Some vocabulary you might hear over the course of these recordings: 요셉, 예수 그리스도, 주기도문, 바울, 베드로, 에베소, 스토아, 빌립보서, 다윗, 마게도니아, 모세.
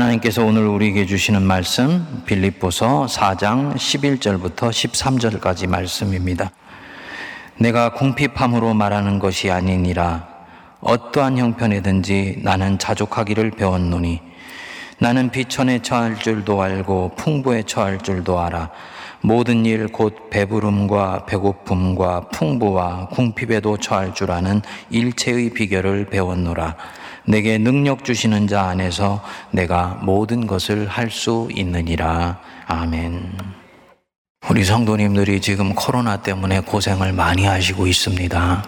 하나님께서 오늘 우리에게 주시는 말씀 빌립보서 4장 11절부터 13절까지 말씀입니다. 내가 궁핍함으로 말하는 것이 아니니라. 어떠한 형편이든지 나는 자족하기를 배웠노니 나는 비천에 처할 줄도 알고 풍부에 처할 줄도 알아. 모든 일 곧 배부름과 배고픔과 풍부와 궁핍에도 처할 줄 아는 일체의 비결을 배웠노라. 내게 능력 주시는 자 안에서 내가 모든 것을 할 수 있느니라. 아멘. 우리 성도님들이 지금 코로나 때문에 고생을 많이 하시고 있습니다.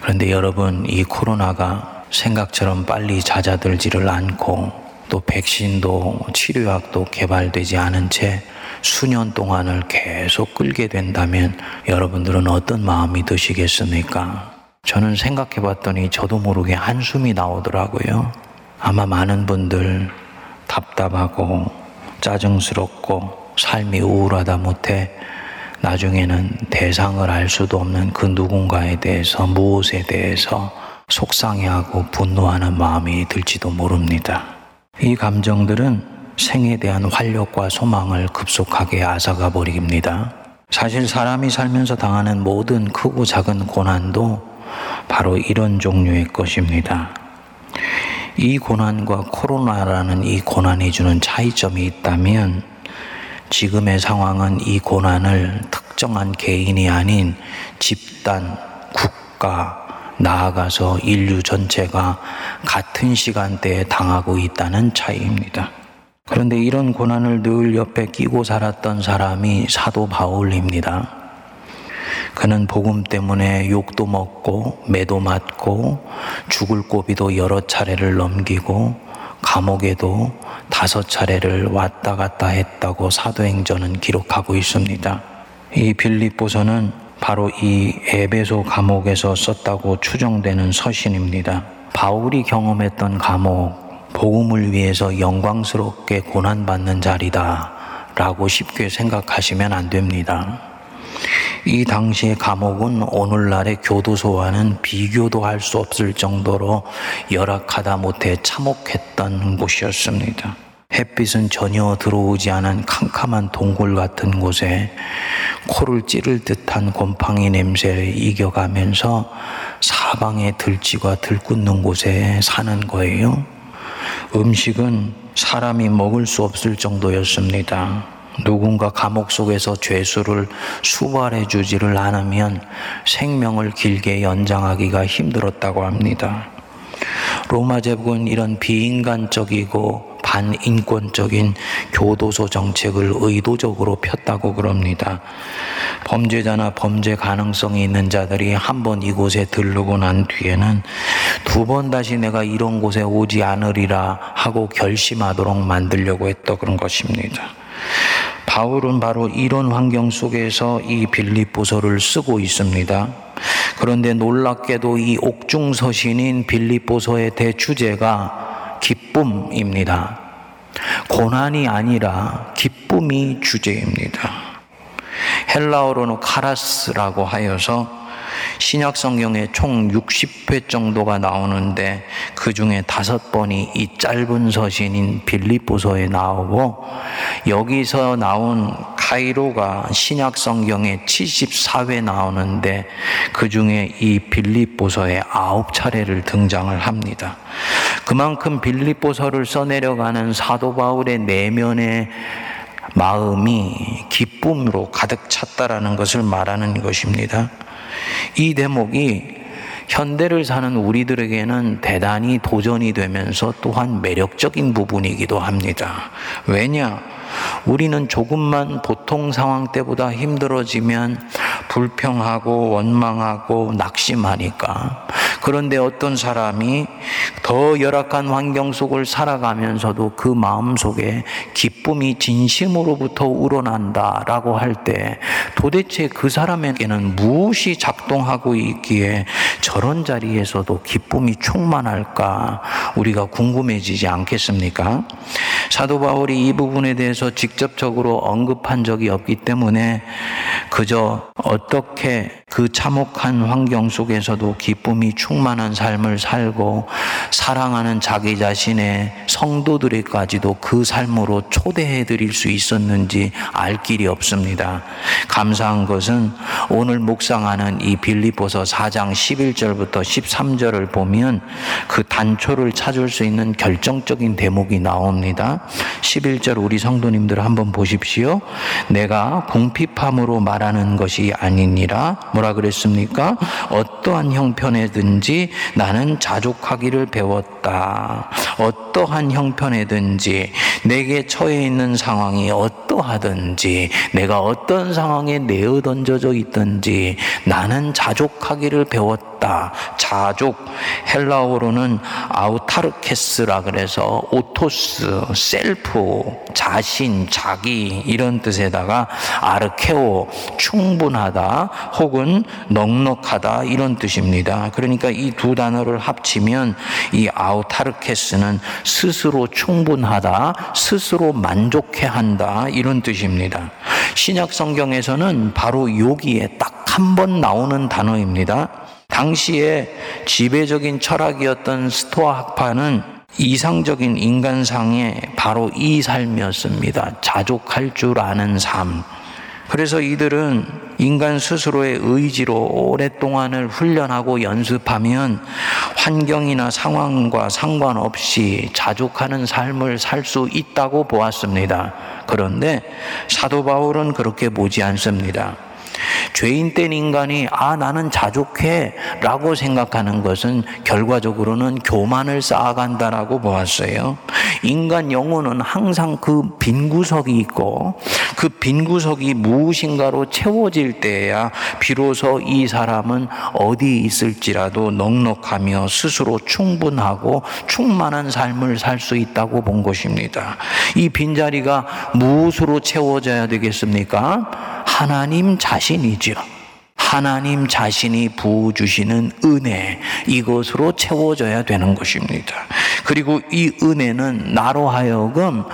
그런데 여러분, 이 코로나가 생각처럼 빨리 잦아들지를 않고 또 백신도 치료약도 개발되지 않은 채 수년 동안을 계속 끌게 된다면 여러분들은 어떤 마음이 드시겠습니까? 저는 생각해 봤더니 저도 모르게 한숨이 나오더라고요. 아마 많은 분들 답답하고 짜증스럽고 삶이 우울하다 못해 나중에는 대상을 알 수도 없는 그 누군가에 대해서, 무엇에 대해서 속상해하고 분노하는 마음이 들지도 모릅니다. 이 감정들은 생에 대한 활력과 소망을 급속하게 앗아가버립니다. 사실 사람이 살면서 당하는 모든 크고 작은 고난도 바로 이런 종류의 것입니다. 이 고난과 코로나라는 이 고난이 주는 차이점이 있다면, 지금의 상황은 이 고난을 특정한 개인이 아닌 집단, 국가, 나아가서 인류 전체가 같은 시간대에 당하고 있다는 차이입니다. 그런데 이런 고난을 늘 옆에 끼고 살았던 사람이 사도 바울입니다. 그는 복음 때문에 욕도 먹고 매도 맞고 죽을 고비도 여러 차례를 넘기고 감옥에도 5차례를 왔다 갔다 했다고 사도행전은 기록하고 있습니다. 이 빌립보서는 바로 이 에베소 감옥에서 썼다고 추정되는 서신입니다. 바울이 경험했던 감옥, 복음을 위해서 영광스럽게 고난받는 자리다 라고 쉽게 생각하시면 안 됩니다. 이 당시의 감옥은 오늘날의 교도소와는 비교도 할 수 없을 정도로 열악하다 못해 참혹했던 곳이었습니다. 햇빛은 전혀 들어오지 않은 캄캄한 동굴 같은 곳에 코를 찌를 듯한 곰팡이 냄새에 이겨가면서 사방에 들쥐가 들끓는 곳에 사는 거예요. 음식은 사람이 먹을 수 없을 정도였습니다. 누군가 감옥 속에서 죄수를 수발해 주지를 않으면 생명을 길게 연장하기가 힘들었다고 합니다. 로마 제국은 이런 비인간적이고 반인권적인 교도소 정책을 의도적으로 폈다고 그럽니다. 범죄자나 범죄 가능성이 있는 자들이 한 번 이곳에 들르고 난 뒤에는 2번 다시 내가 이런 곳에 오지 않으리라 하고 결심하도록 만들려고 했던 그런 것입니다. 바울은 바로 이런 환경 속에서 이 빌립보서를 쓰고 있습니다. 그런데 놀랍게도 이 옥중서신인 빌립보서의 대주제가 기쁨입니다. 고난이 아니라 기쁨이 주제입니다. 헬라어로는 카라스라고 하여서 신약 성경에 총 60회 정도가 나오는데 그 중에 5번이 이 짧은 서신인 빌립보서에 나오고, 여기서 나온 카이로가 신약 성경에 74회 나오는데 그 중에 이 빌립보서에 9차례를 등장을 합니다. 그만큼 빌립보서를 써내려가는 사도 바울의 내면의 마음이 기쁨으로 가득 찼다라는 것을 말하는 것입니다. 이 대목이 현대를 사는 우리들에게는 대단히 도전이 되면서 또한 매력적인 부분이기도 합니다. 왜냐? 우리는 조금만 보통 상황 때보다 힘들어지면 불평하고 원망하고 낙심하니까. 그런데 어떤 사람이 더 열악한 환경 속을 살아가면서도 그 마음속에 기쁨이 진심으로부터 우러난다라고 할 때 도대체 그 사람에게는 무엇이 작동하고 있기에 저런 자리에서도 기쁨이 충만할까, 우리가 궁금해지지 않겠습니까? 사도 바울이 이 부분에 대해서 직접적으로 언급한 적이 없기 때문에 그저 어떻게 그 참혹한 환경 속에서도 기쁨이 충만한 삶을 살고 사랑하는 자기 자신의 성도들에까지도 그 삶으로 초대해 드릴 수 있었는지 알 길이 없습니다. 감사한 것은 오늘 묵상하는 이 빌립보서 4장 11절부터 13절을 보면 그 단초를 찾을 수 있는 결정적인 대목이 나옵니다. 11절 우리 성도님들 한번 보십시오. 내가 궁핍함으로 말하는 것이 아니니라. 뭐라 그랬습니까? 어떠한 형편에든지 나는 자족하기를 배웠다. 어떠한 형편에든지 내게 처해 있는 상황이 어떠하든지 내가 어떤 상황에 내어 던져져 있든지 나는 자족하기를 배웠다. 자족 헬라어로는 아우타르케스라 그래서 오토스, 셀프, 자신, 자기 이런 뜻에다가 아르케오, 충분하다 혹은 넉넉하다 이런 뜻입니다. 그러니까 이 두 단어를 합치면 이 아우타르케스는 스스로 충분하다, 스스로 만족해 한다 이런 뜻입니다. 신약 성경에서는 바로 여기에 딱 한 번 나오는 단어입니다. 당시에 지배적인 철학이었던 스토아 학파는 이상적인 인간상의 바로 이 삶이었습니다. 자족할 줄 아는 삶. 그래서 이들은 인간 스스로의 의지로 오랫동안을 훈련하고 연습하면 환경이나 상황과 상관없이 자족하는 삶을 살 수 있다고 보았습니다. 그런데 사도 바울은 그렇게 보지 않습니다. 죄인된 인간이 나는 자족해 라고 생각하는 것은 결과적으로는 교만을 쌓아간다라고 보았어요. 인간 영혼은 항상 그 빈 구석이 있고 그 빈 구석이 무엇인가로 채워질 때야 비로소 이 사람은 어디 있을지라도 넉넉하며 스스로 충분하고 충만한 삶을 살 수 있다고 본 것입니다. 이 빈자리가 무엇으로 채워져야 되겠습니까? 하나님 자신이죠. 하나님 자신이 부어주시는 은혜, 이것으로 채워져야 되는 것입니다. 그리고 이 은혜는 나로 하여금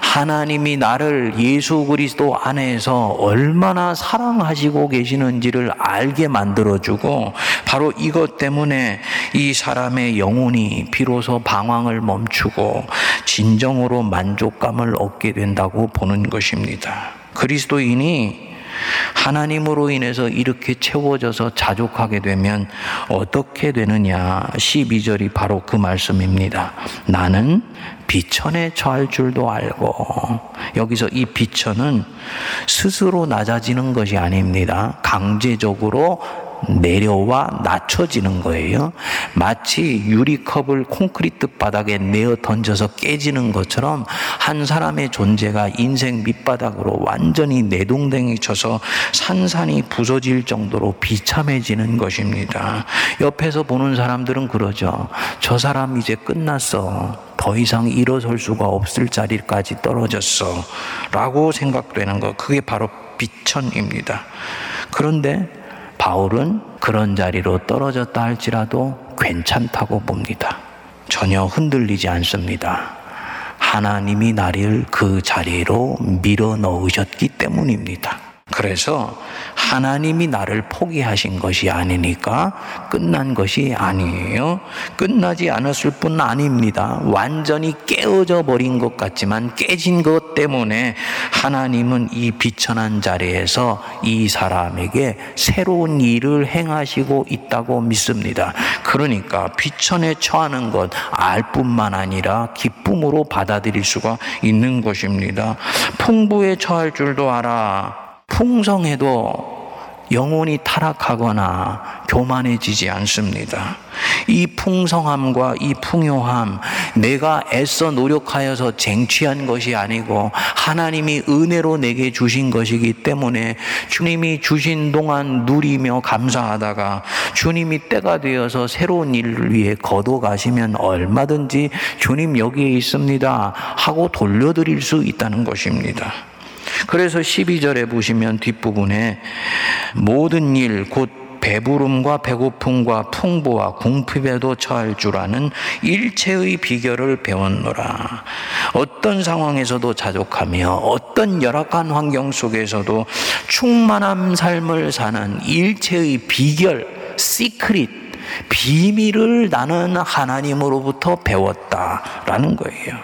하나님이 나를 예수 그리스도 안에서 얼마나 사랑하시고 계시는지를 알게 만들어주고 바로 이것 때문에 이 사람의 영혼이 비로소 방황을 멈추고 진정으로 만족감을 얻게 된다고 보는 것입니다. 그리스도인이 하나님으로 인해서 이렇게 채워져서 자족하게 되면 어떻게 되느냐? 12절이 바로 그 말씀입니다. 나는 비천에 처할 줄도 알고, 여기서 이 비천은 스스로 낮아지는 것이 아닙니다. 강제적으로 내려와 낮춰지는 거예요. 마치 유리컵을 콘크리트 바닥에 내어 던져서 깨지는 것처럼 한 사람의 존재가 인생 밑바닥으로 완전히 내동댕이 쳐서 산산이 부서질 정도로 비참해지는 것입니다. 옆에서 보는 사람들은 그러죠. 저 사람 이제 끝났어. 더 이상 일어설 수가 없을 자리까지 떨어졌어. 라고 생각되는 것. 그게 바로 비천입니다. 그런데 바울은 그런 자리로 떨어졌다 할지라도 괜찮다고 봅니다. 전혀 흔들리지 않습니다. 하나님이 나를 그 자리로 밀어 넣으셨기 때문입니다. 그래서 하나님이 나를 포기하신 것이 아니니까 끝난 것이 아니에요. 끝나지 않았을 뿐 아닙니다. 완전히 깨어져 버린 것 같지만 깨진 것 때문에 하나님은 이 비천한 자리에서 이 사람에게 새로운 일을 행하시고 있다고 믿습니다. 그러니까 비천에 처하는 것 알 뿐만 아니라 기쁨으로 받아들일 수가 있는 것입니다. 풍부에 처할 줄도 알아. 풍성해도 영혼이 타락하거나 교만해지지 않습니다. 이 풍성함과 이 풍요함, 내가 애써 노력하여서 쟁취한 것이 아니고 하나님이 은혜로 내게 주신 것이기 때문에 주님이 주신 동안 누리며 감사하다가 주님이 때가 되어서 새로운 일을 위해 거둬가시면 얼마든지 주님 여기에 있습니다 하고 돌려드릴 수 있다는 것입니다. 그래서 12절에 보시면 뒷부분에 모든 일 곧 배부름과 배고픔과 풍부와 궁핍에도 처할 줄 아는 일체의 비결을 배웠노라. 어떤 상황에서도 자족하며 어떤 열악한 환경 속에서도 충만한 삶을 사는 일체의 비결, 시크릿, 비밀을 나는 하나님으로부터 배웠다라는 거예요.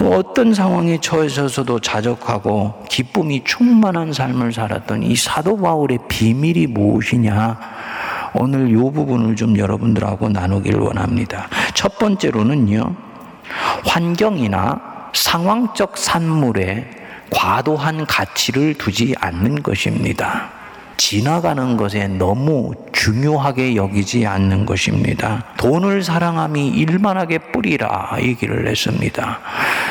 어떤 상황에 처해서도 자족하고 기쁨이 충만한 삶을 살았던 이 사도 바울의 비밀이 무엇이냐, 오늘 이 부분을 좀 여러분들하고 나누길 원합니다. 첫 번째로는요, 환경이나 상황적 산물에 과도한 가치를 두지 않는 것입니다. 지나가는 것에 너무 중요하게 여기지 않는 것입니다. 돈을 사랑함이 일만하게 뿌리라 얘기를 했습니다.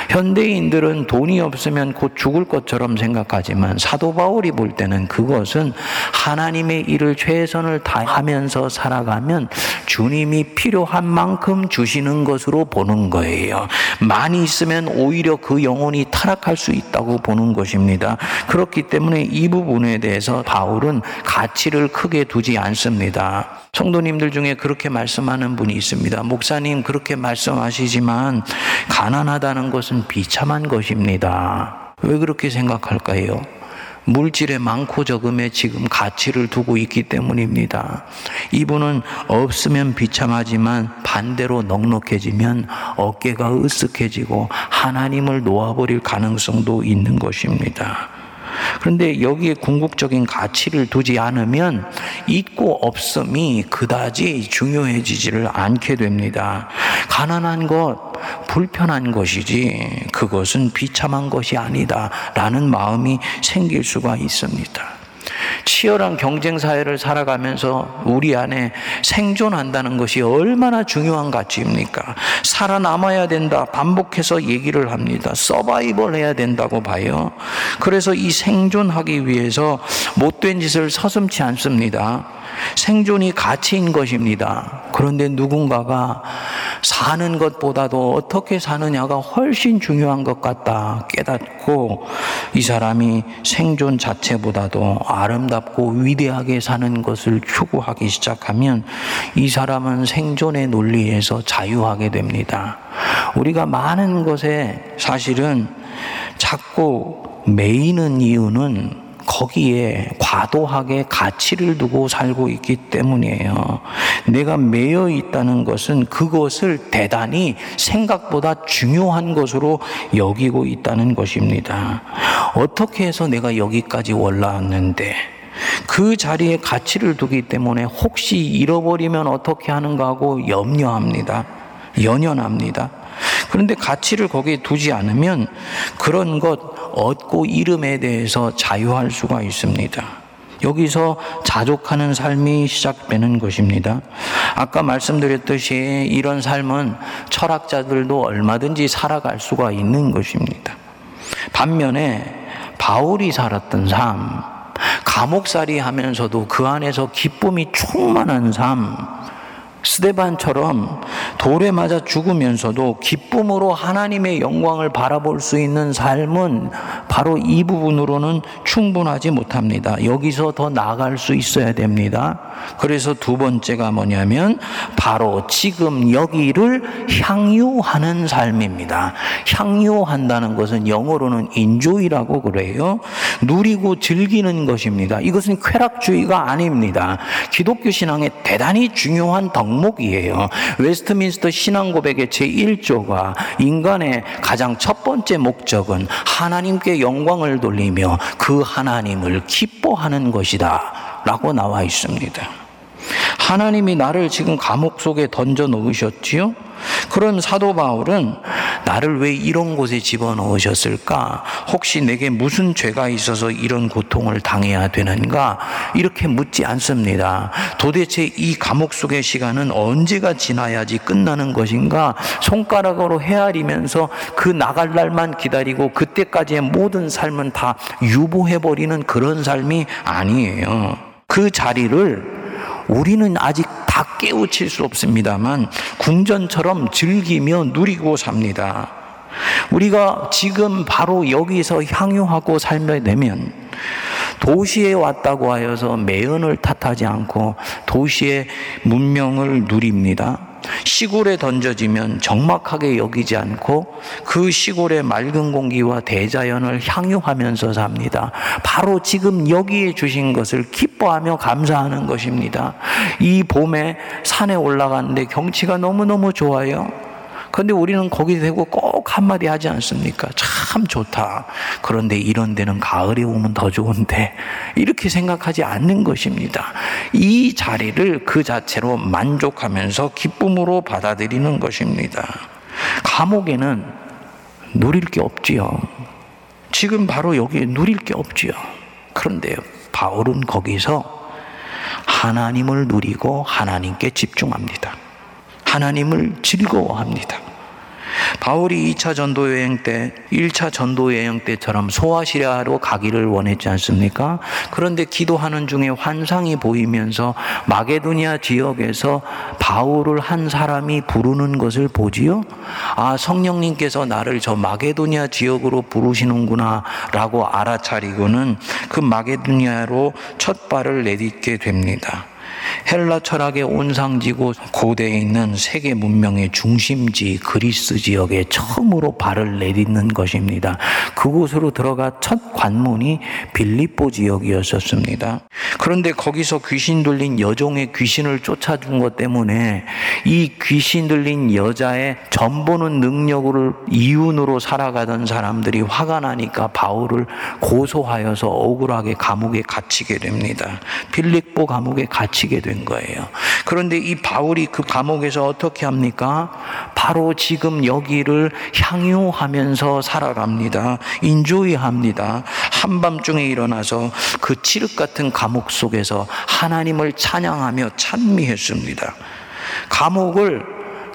현대인들은 돈이 없으면 곧 죽을 것처럼 생각하지만 사도 바울이 볼 때는 그것은 하나님의 일을 최선을 다하면서 살아가면 주님이 필요한 만큼 주시는 것으로 보는 거예요. 많이 있으면 오히려 그 영혼이 타락할 수 있다고 보는 것입니다. 그렇기 때문에 이 부분에 대해서 바울은 가치를 크게 두지 않습니다. 성도님들 중에 그렇게 말씀하는 분이 있습니다. 목사님, 그렇게 말씀하시지만 가난하다는 것은 비참한 것입니다. 왜 그렇게 생각할까요? 물질의 많고 적음에 지금 가치를 두고 있기 때문입니다. 이분은 없으면 비참하지만 반대로 넉넉해지면 어깨가 으쓱해지고 하나님을 놓아버릴 가능성도 있는 것입니다. 그런데 여기에 궁극적인 가치를 두지 않으면 있고 없음이 그다지 중요해지지를 않게 됩니다. 가난한 것, 불편한 것이지 그것은 비참한 것이 아니다라는 마음이 생길 수가 있습니다. 치열한 경쟁 사회를 살아가면서 우리 안에 생존한다는 것이 얼마나 중요한 가치입니까? 살아남아야 된다, 반복해서 얘기를 합니다. 서바이벌 해야 된다고 봐요. 그래서 이 생존하기 위해서 못된 짓을 서슴지 않습니다. 생존이 가치인 것입니다. 그런데 누군가가 사는 것보다도 어떻게 사느냐가 훨씬 중요한 것 같다 깨닫고 이 사람이 생존 자체보다도 아름답고 위대하게 사는 것을 추구하기 시작하면 이 사람은 생존의 논리에서 자유하게 됩니다. 우리가 많은 것에 사실은 자꾸 매이는 이유는 거기에 과도하게 가치를 두고 살고 있기 때문이에요. 내가 매여 있다는 것은 그것을 대단히 생각보다 중요한 것으로 여기고 있다는 것입니다. 어떻게 해서 내가 여기까지 올라왔는데 그 자리에 가치를 두기 때문에 혹시 잃어버리면 어떻게 하는가 하고 염려합니다. 연연합니다. 그런데 가치를 거기에 두지 않으면 그런 것, 얻고 이름에 대해서 자유할 수가 있습니다. 여기서 자족하는 삶이 시작되는 것입니다. 아까 말씀드렸듯이 이런 삶은 철학자들도 얼마든지 살아갈 수가 있는 것입니다. 반면에 바울이 살았던 삶, 감옥살이 하면서도 그 안에서 기쁨이 충만한 삶, 스데반처럼 돌에 맞아 죽으면서도 기쁨으로 하나님의 영광을 바라볼 수 있는 삶은 바로 이 부분으로는 충분하지 못합니다. 여기서 더 나아갈 수 있어야 됩니다. 그래서 두 번째가 뭐냐면 바로 지금 여기를 향유하는 삶입니다. 향유한다는 것은 영어로는 enjoy라고 그래요. 누리고 즐기는 것입니다. 이것은 쾌락주의가 아닙니다. 기독교 신앙에 대단히 중요한 덕목이에요. 웨스트민스터 신앙고백의 제1조가 인간의 가장 첫 번째 목적은 하나님께 영광을 돌리며 그 하나님을 기뻐하는 것이다 라고 나와 있습니다. 하나님이 나를 지금 감옥 속에 던져 넣으셨지요? 그런 사도 바울은 나를 왜 이런 곳에 집어넣으셨을까? 혹시 내게 무슨 죄가 있어서 이런 고통을 당해야 되는가? 이렇게 묻지 않습니다. 도대체 이 감옥 속의 시간은 언제가 지나야지 끝나는 것인가? 손가락으로 헤아리면서 그 나갈 날만 기다리고 그때까지의 모든 삶은 다 유보해버리는 그런 삶이 아니에요. 그 자리를 우리는 아직 다 깨우칠 수 없습니다만 궁전처럼 즐기며 누리고 삽니다. 우리가 지금 바로 여기서 향유하고 살면 되면 도시에 왔다고 하여서 매연을 탓하지 않고 도시의 문명을 누립니다. 시골에 던져지면 적막하게 여기지 않고 그 시골의 맑은 공기와 대자연을 향유하면서 삽니다. 바로 지금 여기에 주신 것을 기뻐하며 감사하는 것입니다. 이 봄에 산에 올라갔는데 경치가 너무너무 좋아요. 그런데 우리는 거기 대고 꼭 한마디 하지 않습니까? 참 좋다. 그런데 이런 데는 가을에 오면 더 좋은데, 이렇게 생각하지 않는 것입니다. 이 자리를 그 자체로 만족하면서 기쁨으로 받아들이는 것입니다. 감옥에는 누릴 게 없지요. 지금 바로 여기에 누릴 게 없지요. 그런데 바울은 거기서 하나님을 누리고 하나님께 집중합니다. 하나님을 즐거워합니다. 바울이 2차 전도 여행 때 1차 전도 여행 때처럼 소아시리아로 가기를 원했지 않습니까? 그런데 기도하는 중에 환상이 보이면서 마게도니아 지역에서 바울을 한 사람이 부르는 것을 보지요. 아, 성령님께서 나를 저 마게도니아 지역으로 부르시는구나 라고 알아차리고는 그 마게도니아로 첫 발을 내딛게 됩니다. 헬라 철학의 온상지고 고대에 있는 세계 문명의 중심지 그리스 지역에 처음으로 발을 내딛는 것입니다. 그곳으로 들어가 첫 관문이 빌립보 지역이었습니다. 그런데 거기서 귀신 들린 여종의 귀신을 쫓아준 것 때문에 이 귀신 들린 여자의 전보는 능력을 이윤으로 살아가던 사람들이 화가 나니까 바울을 고소하여서 억울하게 감옥에 갇히게 됩니다. 빌립보 감옥에 갇히게 된 거예요. 그런데 이 바울이 그 감옥에서 어떻게 합니까? 바로 지금 여기를 향유하면서 살아갑니다. 인조이합니다. 한밤중에 일어나서 그 칠흑 같은 감옥 속에서 하나님을 찬양하며 찬미했습니다.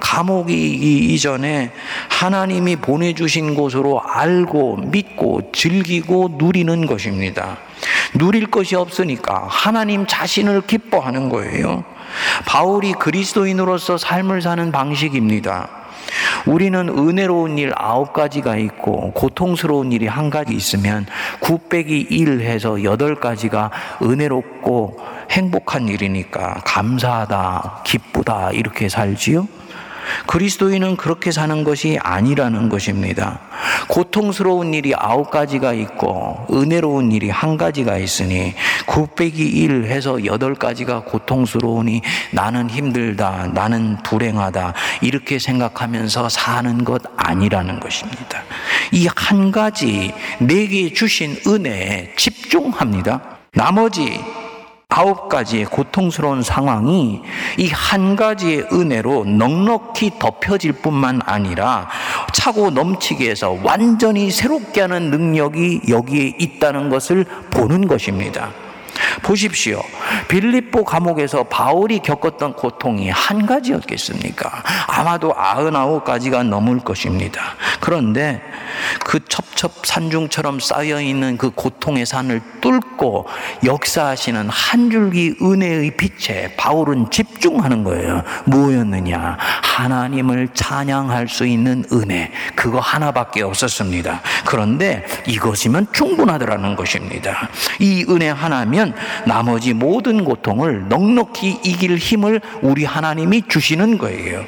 감옥이 이전에 하나님이 보내주신 곳으로 알고 믿고 즐기고 누리는 것입니다. 누릴 것이 없으니까 하나님 자신을 기뻐하는 거예요. 바울이 그리스도인으로서 삶을 사는 방식입니다. 우리는 은혜로운 일 9가지가 있고 고통스러운 일이 1가지 있으면 9-1 해서 8가지가 은혜롭고 행복한 일이니까 감사하다, 기쁘다 이렇게 살지요. 그리스도인은 그렇게 사는 것이 아니라는 것입니다. 고통스러운 일이 9가지가 있고 은혜로운 일이 1가지가 있으니 9-1 해서 8가지가 고통스러우니 나는 힘들다, 나는 불행하다 이렇게 생각하면서 사는 것 아니라는 것입니다. 이 1가지 내게 주신 은혜에 집중합니다. 나머지 9가지의 고통스러운 상황이 이 1가지의 은혜로 넉넉히 덮여질 뿐만 아니라 차고 넘치게 해서 완전히 새롭게 하는 능력이 여기에 있다는 것을 보는 것입니다. 보십시오. 빌립보 감옥에서 바울이 겪었던 고통이 1가지였겠습니까? 아마도 99가지가 넘을 것입니다. 그런데 그 첩첩산중처럼 쌓여있는 그 고통의 산을 뚫고 역사하시는 한 줄기 은혜의 빛에 바울은 집중하는 거예요. 뭐였느냐? 하나님을 찬양할 수 있는 은혜. 그거 하나밖에 없었습니다. 그런데 이것이면 충분하더라는 것입니다. 이 은혜 하나면 나머지 모든 고통을 넉넉히 이길 힘을 우리 하나님이 주시는 거예요.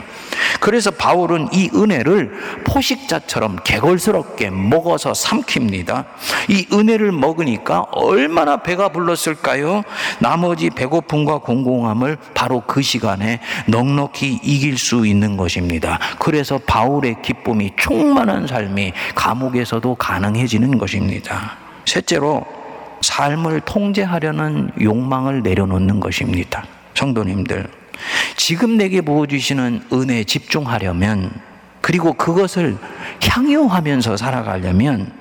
그래서 바울은 이 은혜를 포식자처럼 개걸스럽게 먹어서 삼킵니다. 이 은혜를 먹으니까 얼마나 배가 불렀을까요? 나머지 배고픔과 공공함을 바로 그 시간에 넉넉히 이길 수 있는 것입니다. 그래서 바울의 기쁨이 충만한 삶이 감옥에서도 가능해지는 것입니다. 셋째로, 삶을 통제하려는 욕망을 내려놓는 것입니다. 성도님들, 지금 내게 부어주시는 은혜에 집중하려면, 그리고 그것을 향유하면서 살아가려면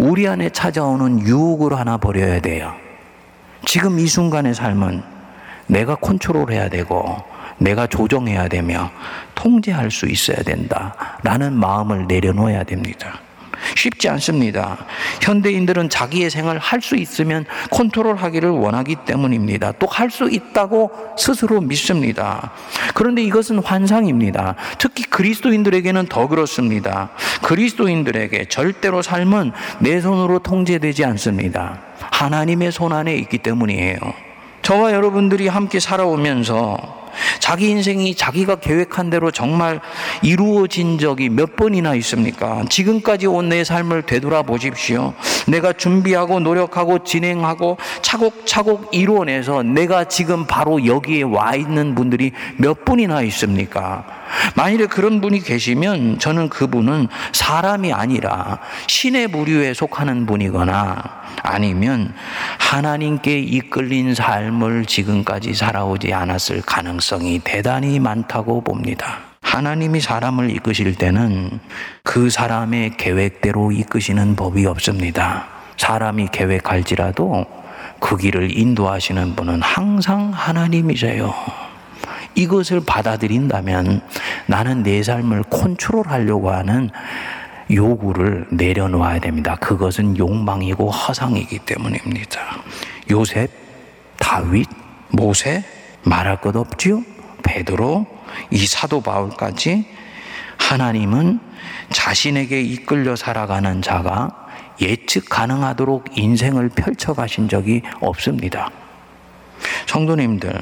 우리 안에 찾아오는 유혹을 하나 버려야 돼요. 지금 이 순간의 삶은 내가 컨트롤해야 되고 내가 조정해야 되며 통제할 수 있어야 된다라는 마음을 내려놓아야 됩니다. 쉽지 않습니다. 현대인들은 자기의 생을 할 수 있으면 컨트롤하기를 원하기 때문입니다. 또 할 수 있다고 스스로 믿습니다. 그런데 이것은 환상입니다. 특히 그리스도인들에게는 더 그렇습니다. 그리스도인들에게 절대로 삶은 내 손으로 통제되지 않습니다. 하나님의 손 안에 있기 때문이에요. 저와 여러분들이 함께 살아오면서 자기 인생이 자기가 계획한 대로 정말 이루어진 적이 몇 번이나 있습니까? 지금까지 온 내 삶을 되돌아보십시오. 내가 준비하고 노력하고 진행하고 차곡차곡 이루어내서 내가 지금 바로 여기에 와 있는 분들이 몇 분이나 있습니까? 만일에 그런 분이 계시면 저는 그분은 사람이 아니라 신의 부류에 속하는 분이거나 아니면 하나님께 이끌린 삶을 지금까지 살아오지 않았을 가능성이 대단히 많다고 봅니다. 하나님이 사람을 이끄실 때는 그 사람의 계획대로 이끄시는 법이 없습니다. 사람이 계획할지라도 그 길을 인도하시는 분은 항상 하나님이세요. 이것을 받아들인다면 나는 내 삶을 컨트롤하려고 하는 요구를 내려놓아야 됩니다. 그것은 욕망이고 허상이기 때문입니다. 요셉, 다윗, 모세, 말할 것 없지요? 베드로, 이 사도 바울까지 하나님은 자신에게 이끌려 살아가는 자가 예측 가능하도록 인생을 펼쳐가신 적이 없습니다. 성도님들,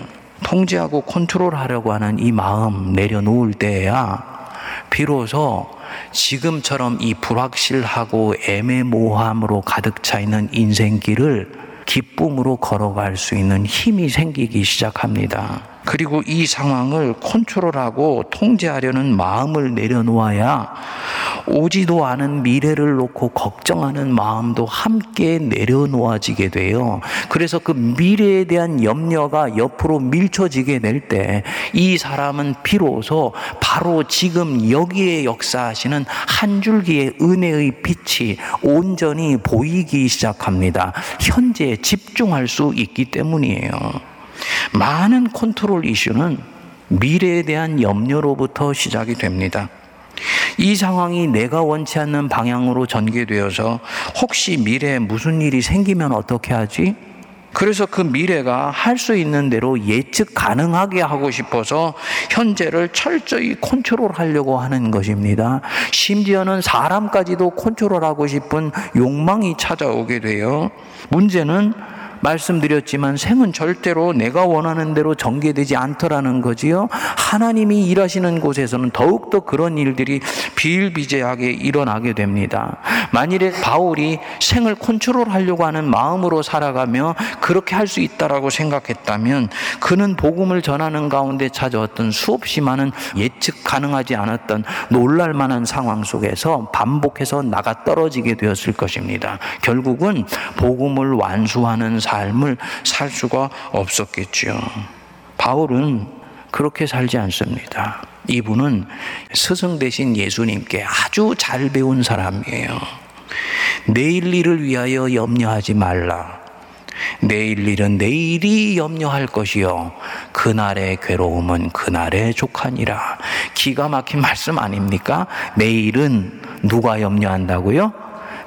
통제하고 컨트롤하려고 하는 이 마음 내려놓을 때에야 비로소 지금처럼 이 불확실하고 애매모호함으로 가득 차 있는 인생길을 기쁨으로 걸어갈 수 있는 힘이 생기기 시작합니다. 그리고 이 상황을 컨트롤하고 통제하려는 마음을 내려놓아야 오지도 않은 미래를 놓고 걱정하는 마음도 함께 내려놓아지게 돼요. 그래서 그 미래에 대한 염려가 옆으로 밀쳐지게 될 때 이 사람은 비로소 바로 지금 여기에 역사하시는 한 줄기의 은혜의 빛이 온전히 보이기 시작합니다. 현재에 집중할 수 있기 때문이에요. 많은 컨트롤 이슈는 미래에 대한 염려로부터 시작이 됩니다. 이 상황이 내가 원치 않는 방향으로 전개되어서 혹시 미래에 무슨 일이 생기면 어떻게 하지? 그래서 그 미래가 할 수 있는 대로 예측 가능하게 하고 싶어서 현재를 철저히 컨트롤하려고 하는 것입니다. 심지어는 사람까지도 컨트롤하고 싶은 욕망이 찾아오게 돼요. 문제는 말씀드렸지만 생은 절대로 내가 원하는 대로 전개되지 않더라는 거지요. 하나님이 일하시는 곳에서는 더욱더 그런 일들이 비일비재하게 일어나게 됩니다. 만일에 바울이 생을 컨트롤하려고 하는 마음으로 살아가며 그렇게 할 수 있다라고 생각했다면 그는 복음을 전하는 가운데 찾아왔던 수없이 많은 예측 가능하지 않았던 놀랄만한 상황 속에서 반복해서 나가 떨어지게 되었을 것입니다. 결국은 복음을 완수하는 삶을 살 수가 없었겠죠. 바울은 그렇게 살지 않습니다. 이분은 스승 되신 예수님께 아주 잘 배운 사람이에요. 내일 일을 위하여 염려하지 말라. 내일 일은 내일이 염려할 것이요 그날의 괴로움은 그날의 족하니라. 기가 막힌 말씀 아닙니까? 내일은 누가 염려한다고요?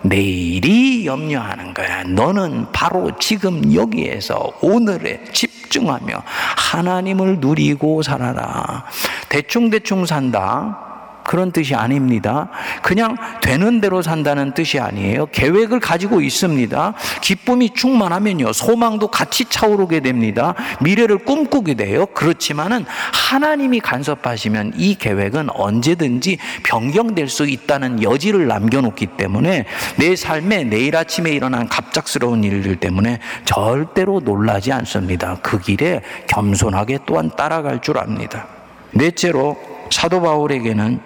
내일이 염려하는 거야. 너는 바로 지금 여기에서 오늘에 집중하며 하나님을 누리고 살아라. 대충대충 산다. 그런 뜻이 아닙니다. 그냥 되는 대로 산다는 뜻이 아니에요. 계획을 가지고 있습니다. 기쁨이 충만하면요, 소망도 같이 차오르게 됩니다. 미래를 꿈꾸게 돼요. 그렇지만은 하나님이 간섭하시면 이 계획은 언제든지 변경될 수 있다는 여지를 남겨놓기 때문에 내 삶에 내일 아침에 일어난 갑작스러운 일들 때문에 절대로 놀라지 않습니다. 그 길에 겸손하게 또한 따라갈 줄 압니다. 넷째로 사도 바울에게는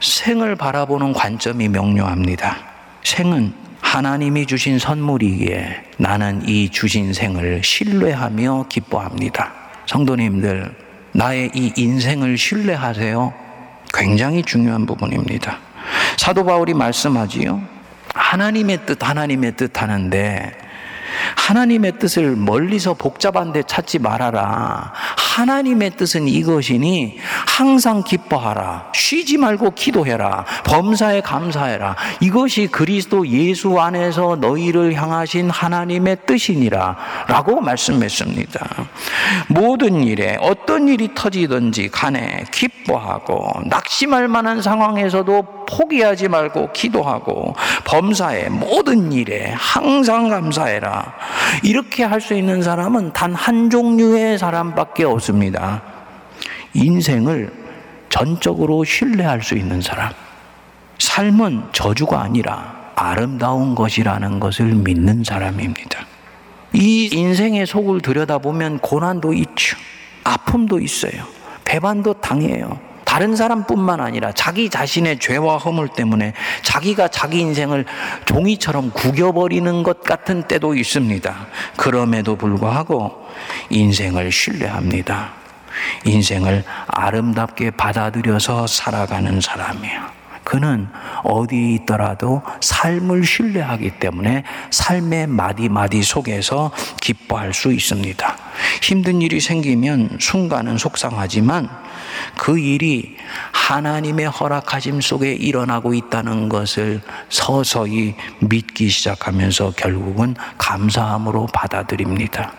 생을 바라보는 관점이 명료합니다. 생은 하나님이 주신 선물이기에 나는 이 주신 생을 신뢰하며 기뻐합니다. 성도님들, 나의 이 인생을 신뢰하세요. 굉장히 중요한 부분입니다. 사도 바울이 말씀하지요. 하나님의 뜻 하는데 하나님의 뜻을 멀리서 복잡한 데 찾지 말아라. 하나님의 뜻은 이것이니 항상 기뻐하라. 쉬지 말고 기도해라. 범사에 감사해라. 이것이 그리스도 예수 안에서 너희를 향하신 하나님의 뜻이니라. 라고 말씀했습니다. 모든 일에 어떤 일이 터지든지 간에 기뻐하고 낙심할 만한 상황에서도 포기하지 말고 기도하고 범사에 모든 일에 항상 감사해라. 이렇게 할 수 있는 사람은 단 한 종류의 사람밖에 없습니다. 인생을 전적으로 신뢰할 수 있는 사람. 삶은 저주가 아니라 아름다운 것이라는 것을 믿는 사람입니다. 이 인생의 속을 들여다보면 고난도 있죠. 아픔도 있어요. 배반도 당해요. 다른 사람뿐만 아니라 자기 자신의 죄와 허물 때문에 자기가 자기 인생을 종이처럼 구겨버리는 것 같은 때도 있습니다. 그럼에도 불구하고 인생을 신뢰합니다. 인생을 아름답게 받아들여서 살아가는 사람이에요. 그는 어디에 있더라도 삶을 신뢰하기 때문에 삶의 마디마디 속에서 기뻐할 수 있습니다. 힘든 일이 생기면 순간은 속상하지만 그 일이 하나님의 허락하심 속에 일어나고 있다는 것을 서서히 믿기 시작하면서 결국은 감사함으로 받아들입니다.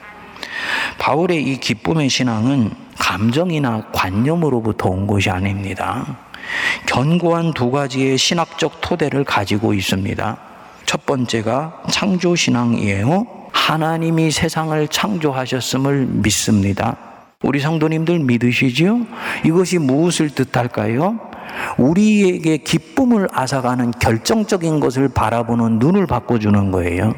바울의 이 기쁨의 신앙은 감정이나 관념으로부터 온 것이 아닙니다. 견고한 두 가지의 신학적 토대를 가지고 있습니다. 첫 번째가 창조신앙이에요. 하나님이 세상을 창조하셨음을 믿습니다. 우리 성도님들 믿으시지요? 이것이 무엇을 뜻할까요? 우리에게 기쁨을 앗아가는 결정적인 것을 바라보는 눈을 바꿔주는 거예요.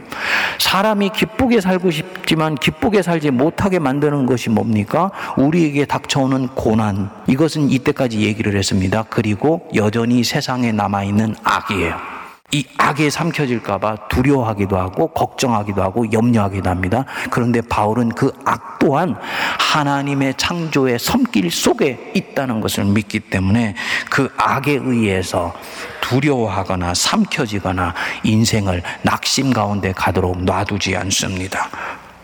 사람이 기쁘게 살고 싶지만 기쁘게 살지 못하게 만드는 것이 뭡니까? 우리에게 닥쳐오는 고난. 이것은 이때까지 얘기를 했습니다. 그리고 여전히 세상에 남아있는 악이에요. 이 악에 삼켜질까봐 두려워하기도 하고 걱정하기도 하고 염려하기도 합니다. 그런데 바울은 그 악 또한 하나님의 창조의 섭리 속에 있다는 것을 믿기 때문에 그 악에 의해서 두려워하거나 삼켜지거나 인생을 낙심 가운데 가도록 놔두지 않습니다.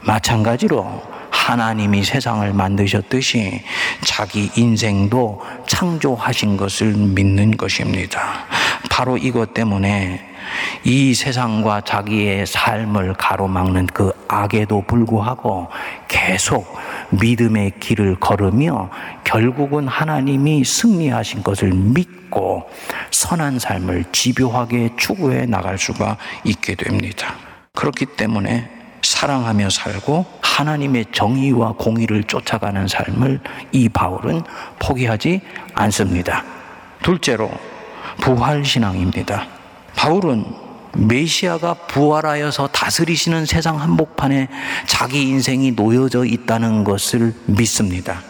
마찬가지로 하나님이 세상을 만드셨듯이 자기 인생도 창조하신 것을 믿는 것입니다. 바로 이것 때문에 이 세상과 자기의 삶을 가로막는 그 악에도 불구하고 계속 믿음의 길을 걸으며 결국은 하나님이 승리하신 것을 믿고 선한 삶을 집요하게 추구해 나갈 수가 있게 됩니다. 그렇기 때문에 사랑하며 살고 하나님의 정의와 공의를 쫓아가는 삶을 이 바울은 포기하지 않습니다. 둘째로 부활신앙입니다. 바울은 메시아가 부활하여서 다스리시는 세상 한복판에 자기 인생이 놓여져 있다는 것을 믿습니다.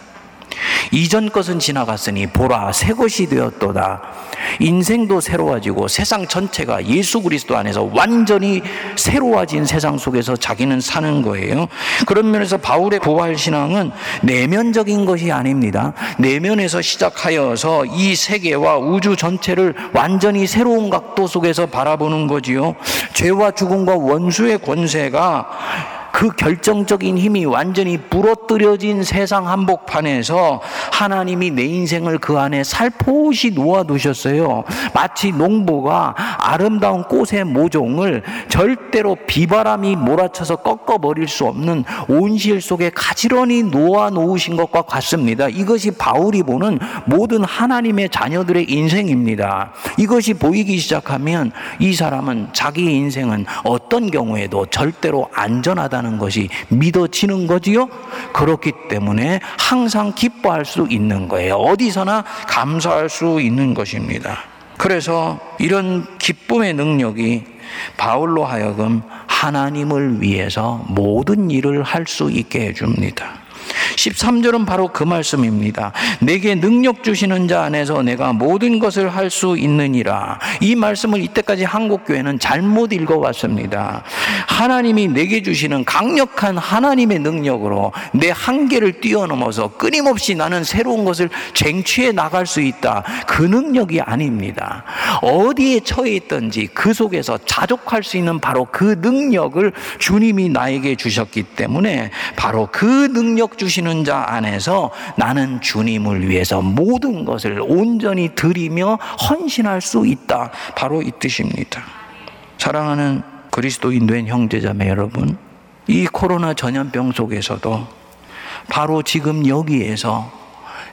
이전 것은 지나갔으니 보라 새 것이 되었도다. 인생도 새로워지고 세상 전체가 예수 그리스도 안에서 완전히 새로워진 세상 속에서 자기는 사는 거예요. 그런 면에서 바울의 부활신앙은 내면적인 것이 아닙니다. 내면에서 시작하여서 이 세계와 우주 전체를 완전히 새로운 각도 속에서 바라보는 거지요. 죄와 죽음과 원수의 권세가 그 결정적인 힘이 완전히 부러뜨려진 세상 한복판에서 하나님이 내 인생을 그 안에 살포시 놓아두셨어요. 마치 농부가 아름다운 꽃의 모종을 절대로 비바람이 몰아쳐서 꺾어버릴 수 없는 온실 속에 가지런히 놓아놓으신 것과 같습니다. 이것이 바울이 보는 모든 하나님의 자녀들의 인생입니다. 이것이 보이기 시작하면 이 사람은 자기 인생은 어떤 경우에도 절대로 안전하다 는 것이 믿어지는 거지요. 그렇기 때문에 항상 기뻐할 수 있는 거예요. 어디서나 감사할 수 있는 것입니다. 그래서 이런 기쁨의 능력이 바울로 하여금 하나님을 위해서 모든 일을 할 수 있게 해줍니다. 13절은 바로 그 말씀입니다. 내게 능력 주시는 자 안에서 내가 모든 것을 할 수 있느니라. 이 말씀을 이때까지 한국교회는 잘못 읽어왔습니다. 하나님이 내게 주시는 강력한 하나님의 능력으로 내 한계를 뛰어넘어서 끊임없이 나는 새로운 것을 쟁취해 나갈 수 있다. 그 능력이 아닙니다. 어디에 처해 있든지 그 속에서 자족할 수 있는 바로 그 능력을 주님이 나에게 주셨기 때문에 바로 그 능력 주시는 주는 자 안에서 나는 주님을 위해서 모든 것을 온전히 드리며 헌신할 수 있다. 바로 이 뜻입니다. 사랑하는 그리스도인 된 형제자매 여러분, 이 코로나 전염병 속에서도 바로 지금 여기에서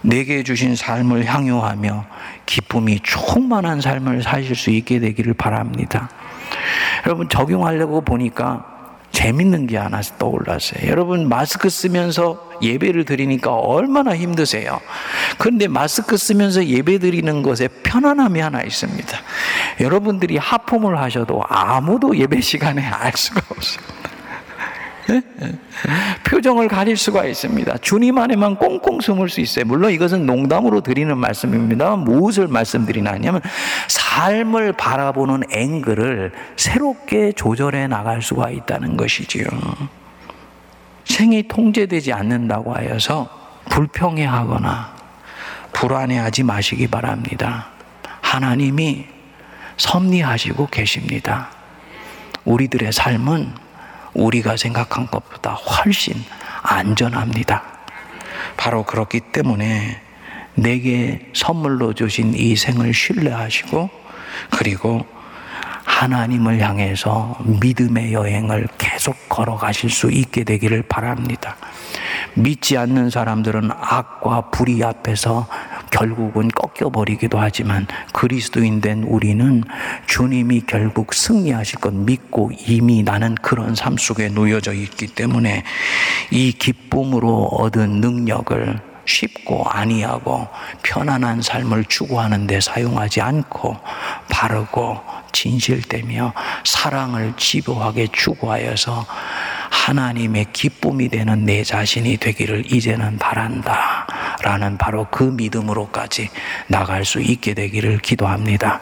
내게 주신 삶을 향유하며 기쁨이 충만한 삶을 사실 수 있게 되기를 바랍니다. 여러분, 적용하려고 보니까 재밌는 게 하나 떠올랐어요. 여러분, 마스크 쓰면서 예배를 드리니까 얼마나 힘드세요. 그런데 마스크 쓰면서 예배 드리는 것에 편안함이 하나 있습니다. 여러분들이 하품을 하셔도 아무도 예배 시간에 알 수가 없습니다. 표정을 가릴 수가 있습니다. 주님 안에만 꽁꽁 숨을 수 있어요. 물론 이것은 농담으로 드리는 말씀입니다. 무엇을 말씀드리나 하냐면 삶을 바라보는 앵글을 새롭게 조절해 나갈 수가 있다는 것이지요. 생이 통제되지 않는다고 하여서 불평해하거나 불안해하지 마시기 바랍니다. 하나님이 섭리하시고 계십니다. 우리들의 삶은 우리가 생각한 것보다 훨씬 안전합니다. 바로 그렇기 때문에 내게 선물로 주신 이 생을 신뢰하시고, 그리고 하나님을 향해서 믿음의 여행을 계속 걸어가실 수 있게 되기를 바랍니다. 믿지 않는 사람들은 악과 불의 앞에서 결국은 꺾여버리기도 하지만 그리스도인 된 우리는 주님이 결국 승리하실 것 믿고 이미 나는 그런 삶 속에 놓여져 있기 때문에 이 기쁨으로 얻은 능력을 쉽고 안이하고 편안한 삶을 추구하는 데 사용하지 않고 바르고 진실되며 사랑을 지도하게 추구하여서 하나님의 기쁨이 되는 내 자신이 되기를 이제는 바란다 라는 바로 그 믿음으로까지 나갈 수 있게 되기를 기도합니다.